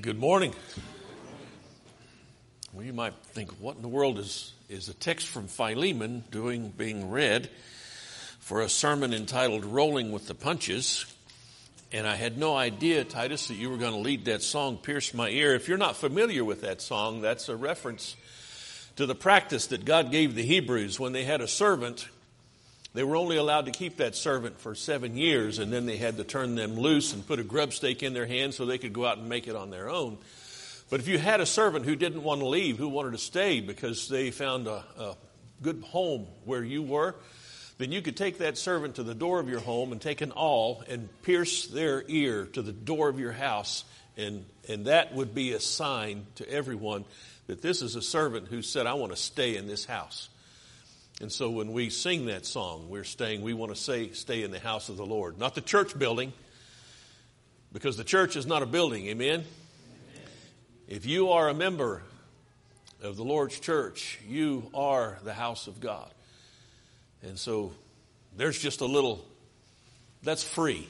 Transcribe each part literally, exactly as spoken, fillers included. Good morning. Well, you might think, what in the world is, is a text from Philemon doing being read for a sermon entitled Rolling with the Punches? And I had no idea, Titus, that you were going to lead that song, Pierce My Ear. If you're not familiar with that song, that's a reference to the practice that God gave the Hebrews when they had a servant. They were only allowed to keep that servant for seven years, and then they had to turn them loose and put a grub stake in their hand so they could go out and make it on their own. But if you had a servant who didn't want to leave, who wanted to stay because they found a, a good home where you were, then you could take that servant to the door of your home and take an awl and pierce their ear to the door of your house. And, and that would be a sign to everyone that this is a servant who said, I want to stay in this house. And so when we sing that song, we're staying, we want to say, stay in the house of the Lord. Not the church building, because the church is not a building, amen? Amen? If you are a member of the Lord's church, you are the house of God. And so there's just a little, that's free.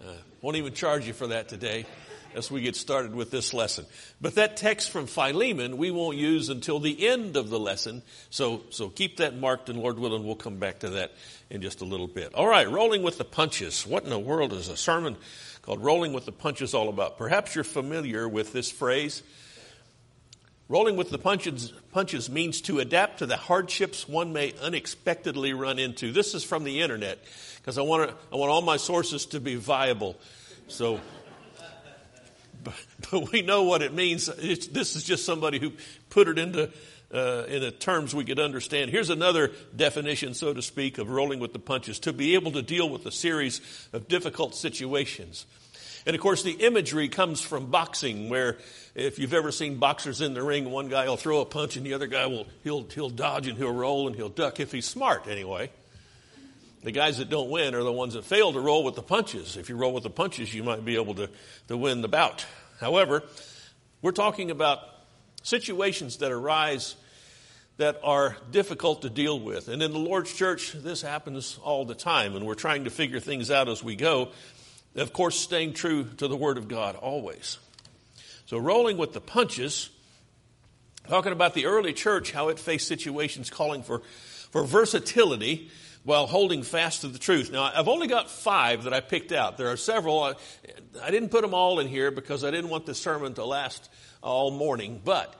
Uh, won't even charge you for that today as we get started with this lesson. But that text from Philemon we won't use until the end of the lesson. So so keep that marked, and Lord willing, we'll come back to that in just a little bit. All right, rolling with the punches. What in the world is a sermon called Rolling with the Punches all about? Perhaps you're familiar with this phrase. Rolling with the punches, punches means to adapt to the hardships one may unexpectedly run into. This is from the internet, because I want to, I want all my sources to be viable. So... But, but we know what it means. It's, this is just somebody who put it into uh, in the terms we could understand. Here's another definition, so to speak, of rolling with the punches: to be able to deal with a series of difficult situations. And of course, the imagery comes from boxing, where if you've ever seen boxers in the ring, one guy will throw a punch, and the other guy will he'll he'll dodge and he'll roll and he'll duck if he's smart, anyway. The guys that don't win are the ones that fail to roll with the punches. If you roll with the punches, you might be able to, to win the bout. However, we're talking about situations that arise that are difficult to deal with. And in the Lord's church, this happens all the time, and we're trying to figure things out as we go. Of course, staying true to the Word of God always. So rolling with the punches, talking about the early church, how it faced situations calling for, for versatility, while holding fast to the truth. Now, I've only got five that I picked out. There are several. I, I didn't put them all in here because I didn't want the sermon to last all morning. But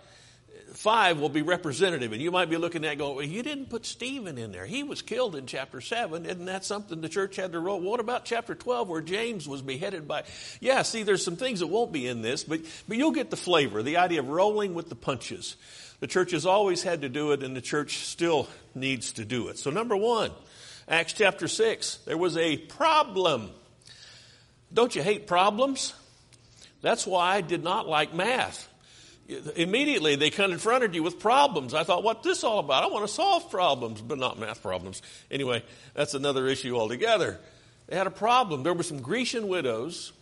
five will be representative. And you might be looking at it going, well, you didn't put Stephen in there. He was killed in chapter seven. Isn't that something the church had to roll? What about chapter twelve where James was beheaded by? Yeah, see, there's some things that won't be in this. But, but you'll get the flavor, the idea of rolling with the punches. The church has always had to do it, and the church still needs to do it. So number one, Acts chapter six, there was a problem. Don't you hate problems? That's why I did not like math. Immediately, they confronted you with problems. I thought, what's this all about? I want to solve problems, but not math problems. Anyway, that's another issue altogether. They had a problem. There were some Grecian widows.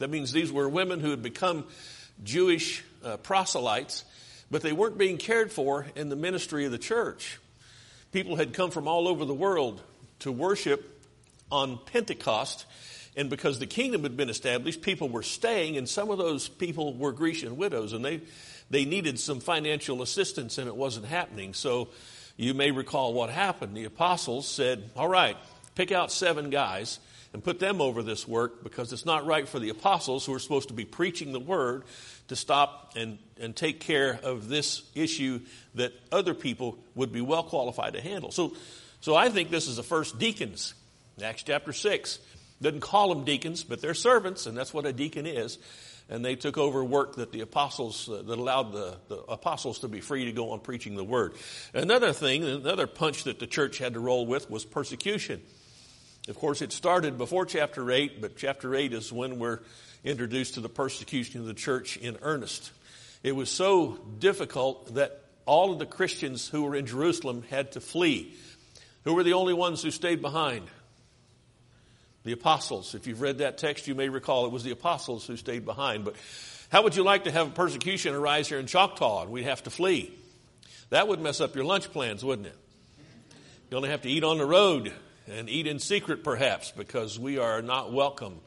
That means these were women who had become Jewish uh, proselytes, but they weren't being cared for in the ministry of the church. People had come from all over the world to worship on Pentecost. And because the kingdom had been established, people were staying. And some of those people were Grecian widows. And they, they needed some financial assistance, and it wasn't happening. So you may recall what happened. The apostles said, all right, pick out seven guys and put them over this work, because it's not right for the apostles, who are supposed to be preaching the word, to stop and, and take care of this issue that other people would be well qualified to handle. So so I think this is the first deacons. Acts chapter six. Doesn't call them deacons, but they're servants, and that's what a deacon is. And they took over work that the apostles, uh, that allowed the, the apostles to be free to go on preaching the word. Another thing, another punch that the church had to roll with was persecution. Of course, it started before chapter eight, but chapter eight is when we're introduced to the persecution of the church in earnest. It was so difficult that all of the Christians who were in Jerusalem had to flee. Who were the only ones who stayed behind? The apostles. If you've read that text, you may recall it was the apostles who stayed behind. But how would you like to have persecution arise here in Choctaw and we'd have to flee? That would mess up your lunch plans, wouldn't it? You only have to eat on the road and eat in secret, perhaps, because we are not welcome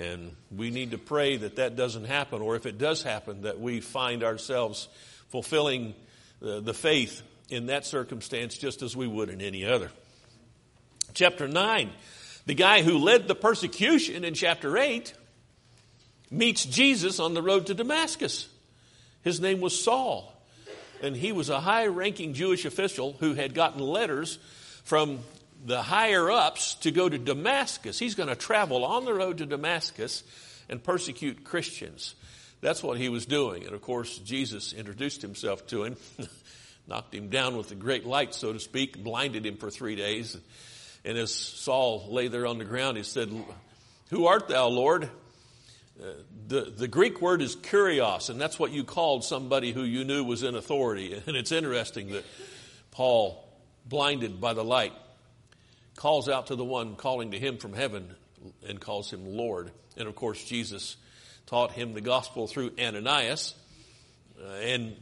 And we need to pray that that doesn't happen, or if it does happen, that we find ourselves fulfilling the, the faith in that circumstance just as we would in any other. Chapter nine, the guy who led the persecution in chapter eight meets Jesus on the road to Damascus. His name was Saul, and he was a high-ranking Jewish official who had gotten letters from the higher-ups to go to Damascus. He's going to travel on the road to Damascus and persecute Christians. That's what he was doing. And, of course, Jesus introduced himself to him, knocked him down with a great light, so to speak, blinded him for three days. And as Saul lay there on the ground, he said, "Who art thou, Lord?" Uh, the, the Greek word is kurios, and that's what you called somebody who you knew was in authority. And it's interesting that Paul, blinded by the light, calls out to the one calling to him from heaven and calls him Lord. And, of course, Jesus taught him the gospel through Ananias, uh, and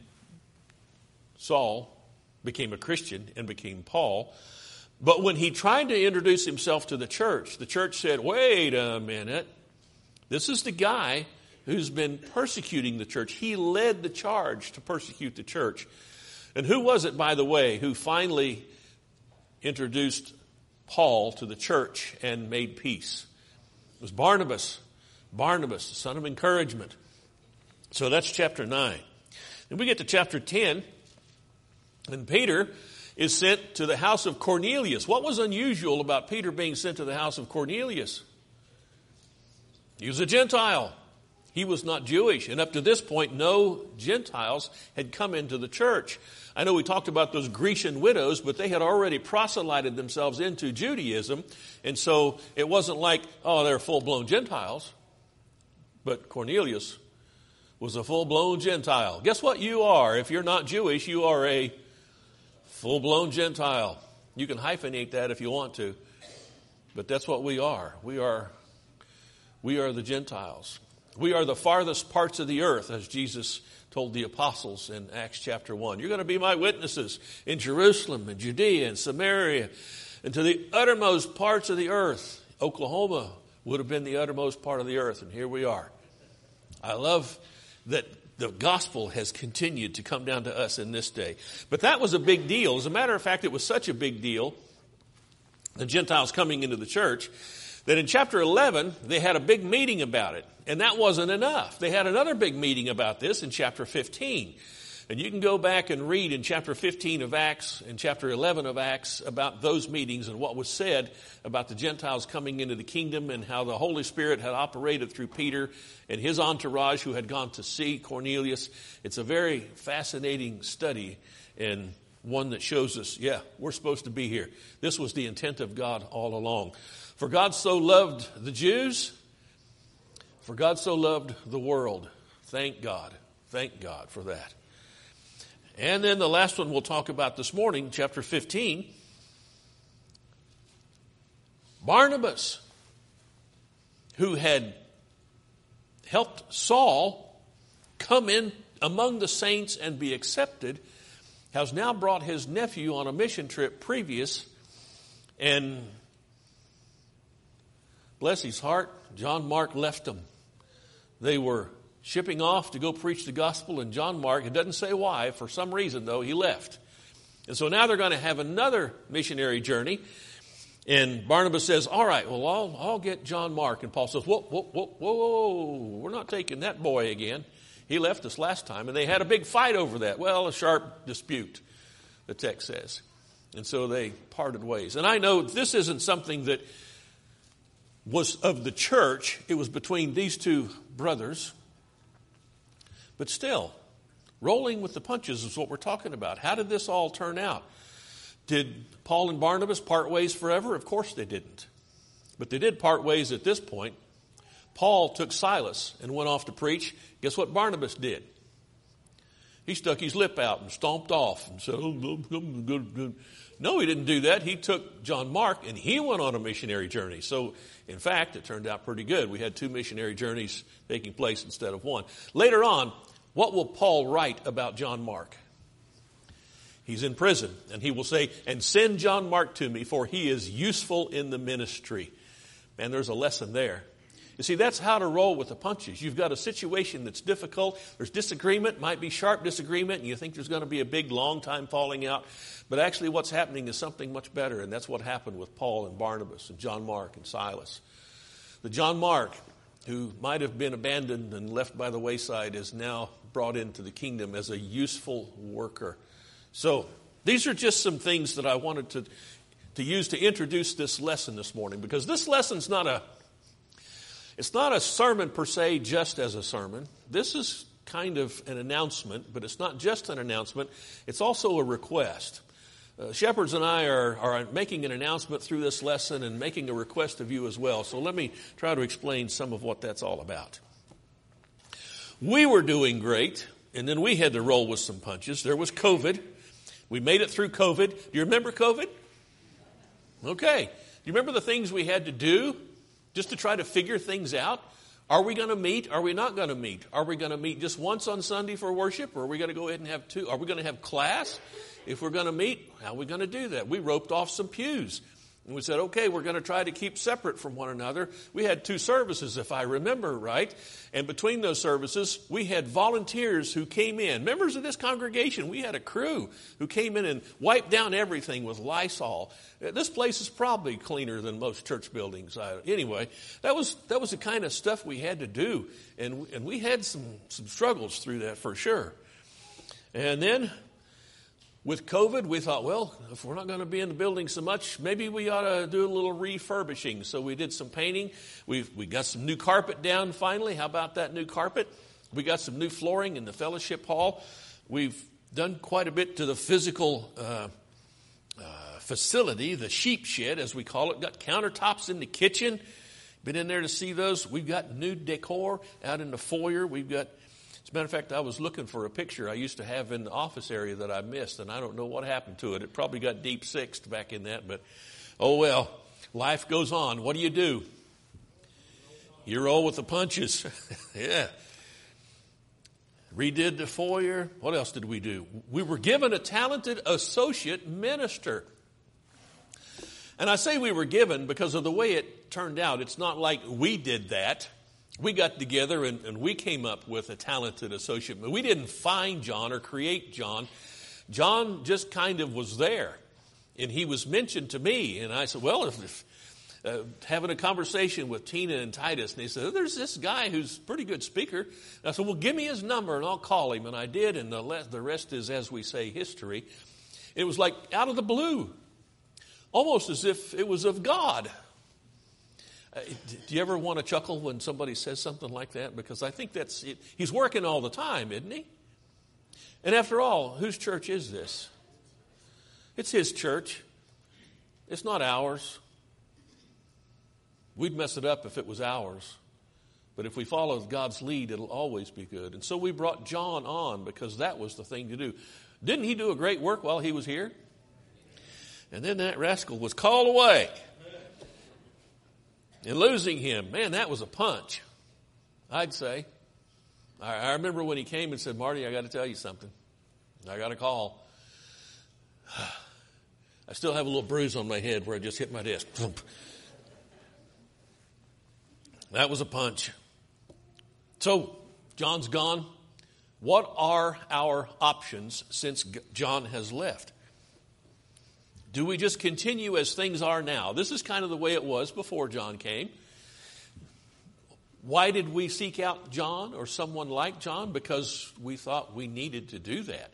Saul became a Christian and became Paul. But when he tried to introduce himself to the church, the church said, "Wait a minute. This is the guy who's been persecuting the church. He led the charge to persecute the church." And who was it, by the way, who finally introduced Paul to the church and made peace? It was Barnabas. Barnabas, the son of encouragement. So that's chapter nine. Then we get to chapter ten, and Peter is sent to the house of Cornelius. What was unusual about Peter being sent to the house of Cornelius? He was a Gentile. He was not Jewish. And up to this point, no Gentiles had come into the church. I know we talked about those Grecian widows, but they had already proselyted themselves into Judaism. And so it wasn't like, oh, they're full-blown Gentiles. But Cornelius was a full-blown Gentile. Guess what you are? If you're not Jewish, you are a full-blown Gentile. You can hyphenate that if you want to. But that's what we are. We are We are the Gentiles. We are the farthest parts of the earth, as Jesus told the apostles in Acts chapter one. You're going to be my witnesses in Jerusalem and Judea and Samaria and to the uttermost parts of the earth. Oklahoma would have been the uttermost part of the earth, and here we are. I love that the gospel has continued to come down to us in this day. But that was a big deal. As a matter of fact, it was such a big deal, the Gentiles coming into the church, that in chapter eleven, they had a big meeting about it. And that wasn't enough. They had another big meeting about this in chapter fifteen. And you can go back and read in chapter fifteen of Acts and chapter eleven of Acts about those meetings and what was said about the Gentiles coming into the kingdom and how the Holy Spirit had operated through Peter and his entourage who had gone to see Cornelius. It's a very fascinating study and one that shows us, yeah, we're supposed to be here. This was the intent of God all along. For God so loved the Jews, for God so loved the world. Thank God. Thank God for that. And then the last one we'll talk about this morning, chapter fifteen. Barnabas, who had helped Saul come in among the saints and be accepted, has now brought his nephew on a mission trip previous, and bless his heart, John Mark left them. They were shipping off to go preach the gospel, and John Mark, it doesn't say why, for some reason, though, he left. And so now they're going to have another missionary journey. And Barnabas says, all right, well, I'll, I'll get John Mark. And Paul says, whoa, whoa, whoa, whoa, we're not taking that boy again. He left us last time, and they had a big fight over that. Well, a sharp dispute, the text says. And so they parted ways. And I know this isn't something that was of the church. It was between these two brothers. But still, rolling with the punches is what we're talking about. How did this all turn out? Did Paul and Barnabas part ways forever? Of course they didn't. But they did part ways at this point. Paul took Silas and went off to preach. Guess what Barnabas did? He stuck his lip out and stomped off and said, oh, good, good. No, he didn't do that. He took John Mark, and he went on a missionary journey. So, in fact, it turned out pretty good. We had two missionary journeys taking place instead of one. Later on, what will Paul write about John Mark? He's in prison, and he will say, and send John Mark to me, for he is useful in the ministry. Man, there's a lesson there. You see, that's how to roll with the punches. You've got a situation that's difficult. There's disagreement, might be sharp disagreement, and you think there's going to be a big, long time falling out. But actually what's happening is something much better, and that's what happened with Paul and Barnabas and John Mark and Silas. The John Mark, who might have been abandoned and left by the wayside, is now brought into the kingdom as a useful worker. So these are just some things that I wanted to, to use to introduce this lesson this morning, because this lesson's not a, it's not a sermon per se, just as a sermon. This is kind of an announcement, but it's not just an announcement. It's also a request. Uh, shepherds and I are, are making an announcement through this lesson and making a request of you as well. So let me try to explain some of what that's all about. We were doing great, and then we had to roll with some punches. There was COVID. We made it through COVID. Do you remember COVID? Okay. Do you remember the things we had to do just to try to figure things out? Are we going to meet? Are we not going to meet? Are we going to meet just once on Sunday for worship? Or are we going to go ahead and have two? Are we going to have class? If we're going to meet, how are we going to do that? We roped off some pews. And we said, okay, we're going to try to keep separate from one another. We had two services, if I remember right. And between those services, we had volunteers who came in. Members of this congregation, we had a crew who came in and wiped down everything with Lysol. This place is probably cleaner than most church buildings. Anyway, that was that was the kind of stuff we had to do. And, and we had some, some struggles through that for sure. And then with COVID, we thought, well, if we're not going to be in the building so much, maybe we ought to do a little refurbishing. So we did some painting. We we got some new carpet down finally. How about that new carpet? We got some new flooring in the fellowship hall. We've done quite a bit to the physical uh, uh, facility, the sheep shed, as we call it. Got countertops in the kitchen. Been in there to see those. We've got new decor out in the foyer. We've got... As a matter of fact, I was looking for a picture I used to have in the office area that I missed, and I don't know what happened to it. It probably got deep sixed back in that, but oh well, life goes on. What do you do? You roll with the punches. Yeah. Redid the foyer. What else did we do? We were given a talented associate minister. And I say we were given because of the way it turned out. It's not like we did that. We got together and, and we came up with a talented associate. We didn't find John or create John. John just kind of was there. And he was mentioned to me. And I said, well, if, if, uh, having a conversation with Tina and Titus. And they said, oh, there's this guy who's a pretty good speaker. And I said, well, give me his number and I'll call him. And I did. And the, le- the rest is, as we say, history. It was like out of the blue. Almost as if it was of God. Uh, do you ever want to chuckle when somebody says something like that? Because I think that's it. He's working all the time, isn't he? And after all, whose church is this? It's his church. It's not ours. We'd mess it up if it was ours. But if we follow God's lead, it'll always be good. And so we brought John on because that was the thing to do. Didn't he do a great work while he was here? And then that rascal was called away. And losing him, man, that was a punch, I'd say. I, I remember when he came and said, Marty, I got to tell you something. I got a call. I still have a little bruise on my head where I just hit my desk. That was a punch. So John's gone. What are our options since John has left? Do we just continue as things are now? This is kind of the way it was before John came. Why did we seek out John or someone like John? Because we thought we needed to do that.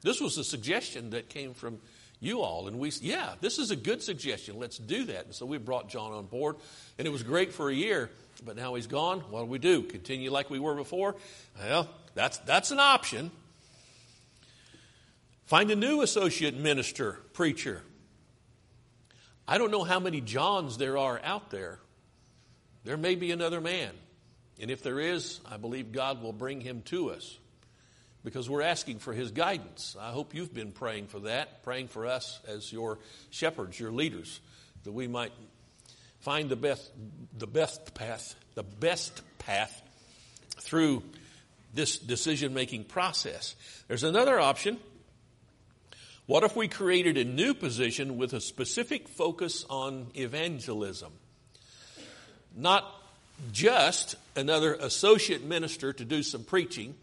This was a suggestion that came from you all. And we, yeah, this is a good suggestion. Let's do that. And so we brought John on board. And it was great for a year. But now he's gone. What do we do? Continue like we were before? Well, that's that's an option. Find a new associate minister, preacher. I don't know how many Johns there are out there. There may be another man. And if there is, I believe God will bring him to us because we're asking for his guidance. I hope you've been praying for that, praying for us as your shepherds, your leaders, that we might find the best, the best path, the best path through this decision-making process. There's another option. What if we created a new position with a specific focus on evangelism? Not just another associate minister to do some preaching,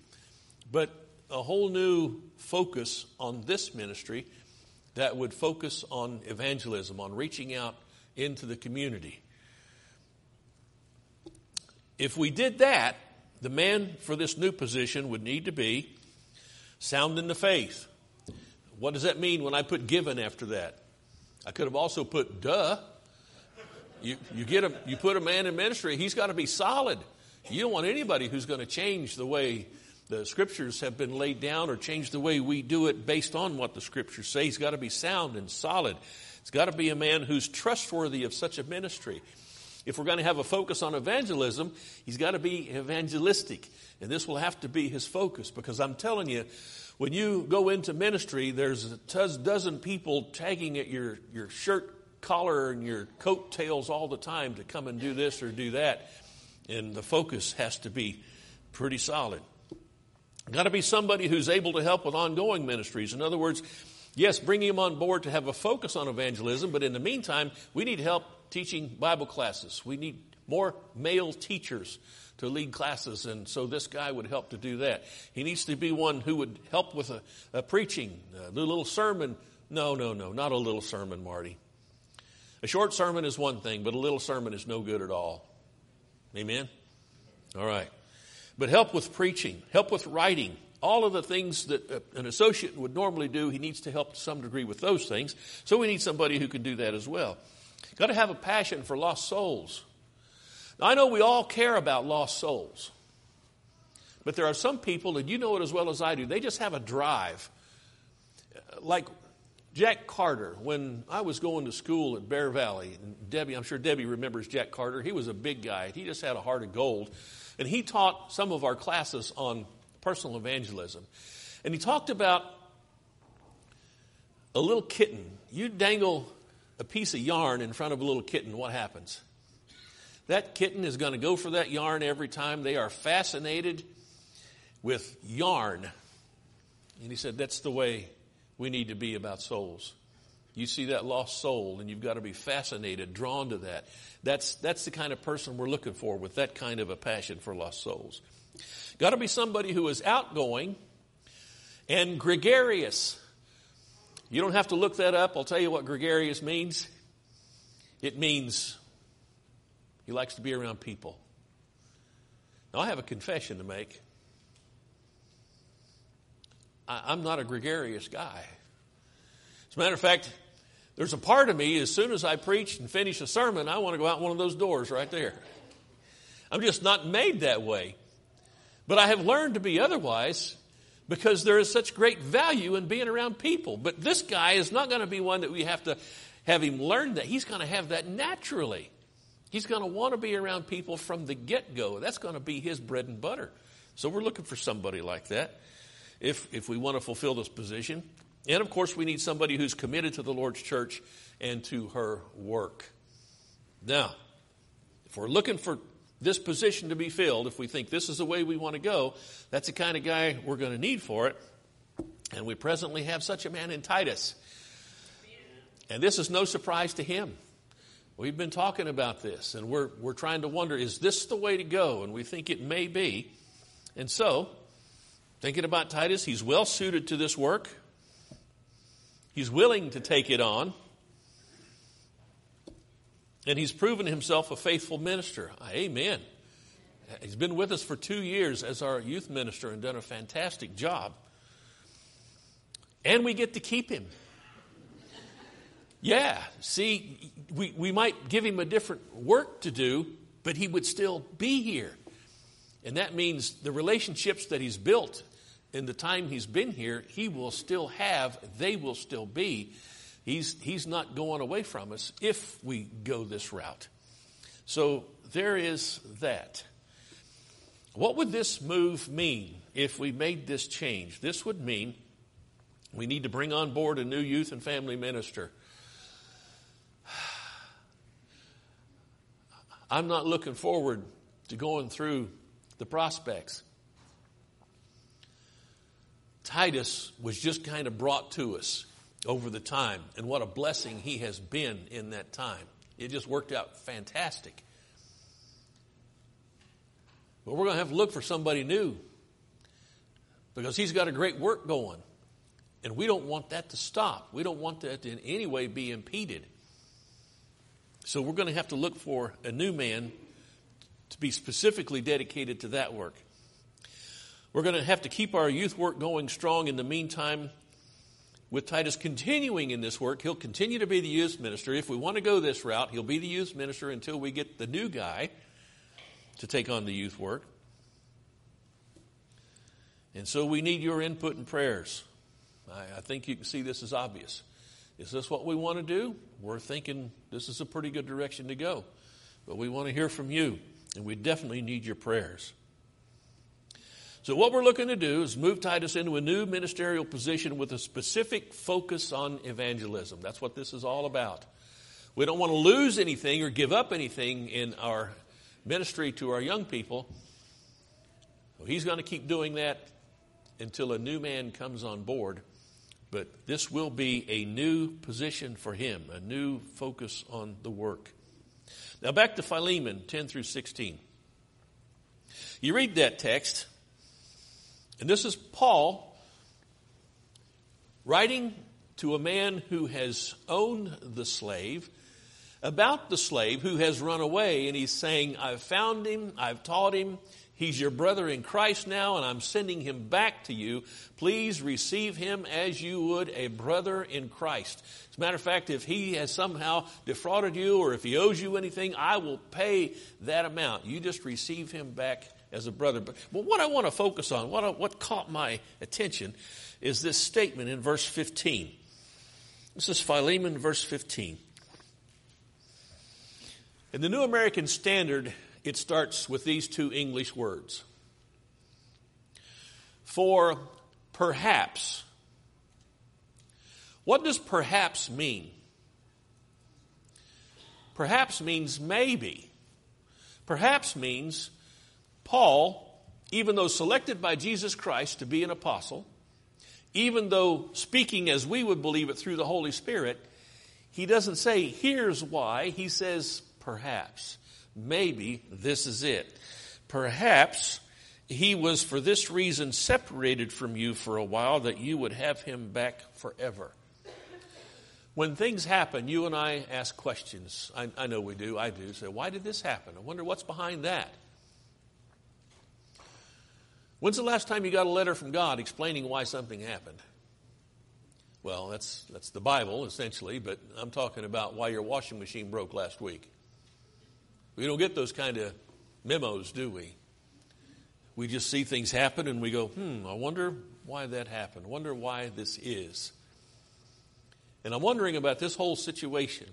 but a whole new focus on this ministry that would focus on evangelism, on reaching out into the community. If we did that, the man for this new position would need to be sound in the faith. What does that mean when I put given after that? I could have also put duh. You, you get a, you put a man in ministry, he's got to be solid. You don't want anybody who's going to change the way the scriptures have been laid down or change the way we do it based on what the scriptures say. He's got to be sound and solid. It's got to be a man who's trustworthy of such a ministry. If we're going to have a focus on evangelism, he's got to be evangelistic. And this will have to be his focus, because I'm telling you, when you go into ministry, there's a dozen people tagging at your, your shirt collar and your coattails all the time to come and do this or do that. And the focus has to be pretty solid. Got to be somebody who's able to help with ongoing ministries. In other words, yes, bring him on board to have a focus on evangelism, but in the meantime, we need help teaching Bible classes. We need more male teachers to lead classes, and so this guy would help to do that. He needs to be one who would help with a, a preaching, a little sermon. No, no, no, not a little sermon, Marty. A short sermon is one thing, but a little sermon is no good at all. Amen? All right. But help with preaching, help with writing. All of the things that an associate would normally do, he needs to help to some degree with those things. So we need somebody who can do that as well. Got to have a passion for lost souls. Now, I know we all care about lost souls. But there are some people, and you know it as well as I do, they just have a drive. Like Jack Carter, when I was going to school at Bear Valley, and Debbie, I'm sure Debbie remembers Jack Carter. He was a big guy. He just had a heart of gold. And he taught some of our classes on personal evangelism. And he talked about a little kitten. You dangle a piece of yarn in front of a little kitten, what happens? That kitten is going to go for that yarn every time. They are fascinated with yarn. And he said, that's the way we need to be about souls. You see that lost soul, and you've got to be fascinated, drawn to that. That's that's the kind of person we're looking for, with that kind of a passion for lost souls. Got to be somebody who is outgoing and gregarious. You don't have to look that up. I'll tell you what gregarious means. It means he likes to be around people. Now, I have a confession to make. I, I'm not a gregarious guy. As a matter of fact, there's a part of me, as soon as I preach and finish a sermon, I want to go out one of those doors right there. I'm just not made that way. But I have learned to be otherwise, because there is such great value in being around people. But this guy is not going to be one that we have to have him learn that. He's going to have that naturally. He's going to want to be around people from the get-go. That's going to be his bread and butter. So we're looking for somebody like that if if we want to fulfill this position. And, of course, we need somebody who's committed to the Lord's church and to her work. Now, if we're looking for this position to be filled, if we think this is the way we want to go, that's the kind of guy we're going to need for it. And we presently have such a man in Titus. And this is no surprise to him. We've been talking about this, and we're we're trying to wonder, is this the way to go? And we think it may be. And so, thinking about Titus, he's well suited to this work. He's willing to take it on. And he's proven himself a faithful minister. Amen. He's been with us for two years as our youth minister and done a fantastic job. And we get to keep him. Yeah, see, we, we might give him a different work to do, but he would still be here. And that means the relationships that he's built in the time he's been here, he will still have, they will still be. He's, he's not going away from us if we go this route. So there is that. What would this move mean if we made this change? This would mean we need to bring on board a new youth and family minister. I'm not looking forward to going through the prospects. Titus was just kind of brought to us over the time, and what a blessing he has been in that time. It just worked out fantastic. But we're going to have to look for somebody new because he's got a great work going. And we don't want that to stop. We don't want that to in any way be impeded. So we're going to have to look for a new man to be specifically dedicated to that work. We're going to have to keep our youth work going strong in the meantime. With Titus continuing in this work, he'll continue to be the youth minister. If we want to go this route, he'll be the youth minister until we get the new guy to take on the youth work. And so we need your input and prayers. I, I think you can see this is obvious. Is this what we want to do? We're thinking this is a pretty good direction to go. But we want to hear from you, and we definitely need your prayers. So what we're looking to do is move Titus into a new ministerial position with a specific focus on evangelism. That's what this is all about. We don't want to lose anything or give up anything in our ministry to our young people. Well, he's going to keep doing that until a new man comes on board. But this will be a new position for him, a new focus on the work. Now back to Philemon ten through sixteen. You read that text. And this is Paul writing to a man who has owned the slave, about the slave who has run away, and he's saying, I've found him, I've taught him, he's your brother in Christ now, and I'm sending him back to you. Please receive him as you would a brother in Christ. As a matter of fact, if he has somehow defrauded you or if he owes you anything, I will pay that amount. You just receive him back as a brother. But what I want to focus on, what I, what caught my attention, is this statement in verse fifteen. This is Philemon, verse fifteen. In the New American Standard, it starts with these two English words. For perhaps. What does perhaps mean? Perhaps means maybe. Perhaps means Paul, even though selected by Jesus Christ to be an apostle, even though speaking as we would believe it through the Holy Spirit, he doesn't say, here's why. He says, perhaps, maybe this is it. Perhaps he was for this reason separated from you for a while, that you would have him back forever. When things happen, you and I ask questions. I, I know we do. I do. So why did this happen? I wonder what's behind that. When's the last time you got a letter from God explaining why something happened? Well, that's that's the Bible, essentially, but I'm talking about why your washing machine broke last week. We don't get those kind of memos, do we? We just see things happen and we go, hmm, I wonder why that happened. I wonder why this is. And I'm wondering about this whole situation,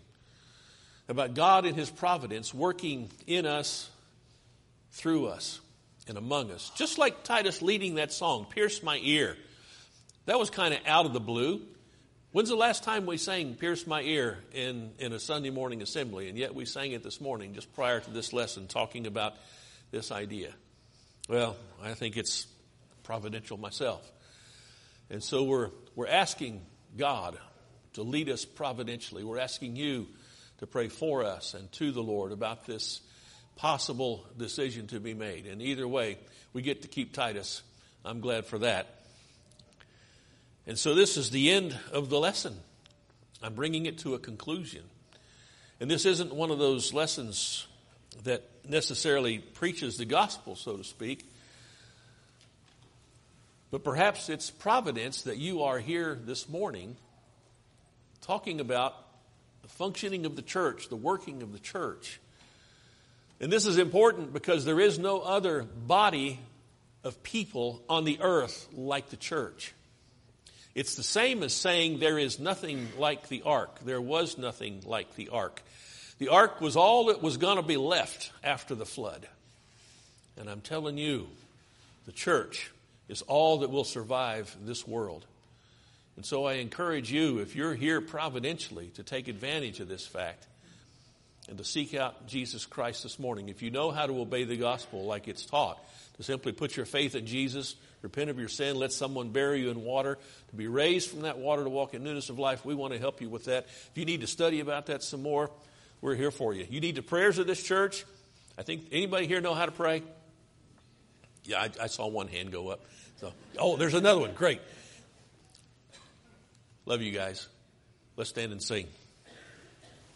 about God in His providence working in us, through us, and among us. Just like Titus leading that song, Pierce My Ear. That was kind of out of the blue. When's the last time we sang Pierce My Ear in, in a Sunday morning assembly? And yet we sang it this morning just prior to this lesson, talking about this idea. Well, I think it's providential myself. And so we're we're asking God to lead us providentially. We're asking you to pray for us and to the Lord about this possible decision to be made. And either way, we get to keep Titus. I'm glad for that. And so this is the end of the lesson. I'm bringing it to a conclusion. And this isn't one of those lessons that necessarily preaches the gospel, so to speak. But perhaps it's providence that you are here this morning talking about the functioning of the church, the working of the church. And this is important because there is no other body of people on the earth like the church. It's the same as saying there is nothing like the ark. There was nothing like the ark. The ark was all that was going to be left after the flood. And I'm telling you, the church is all that will survive this world. And so I encourage you, if you're here providentially, to take advantage of this fact and to seek out Jesus Christ this morning. If you know how to obey the gospel like it's taught, to simply put your faith in Jesus, repent of your sin, let someone bury you in water, to be raised from that water to walk in newness of life, we want to help you with that. If you need to study about that some more, we're here for you. You need the prayers of this church. I think anybody here know how to pray? Yeah, I, I saw one hand go up. So, oh, there's another one. Great. Love you guys. Let's stand and sing.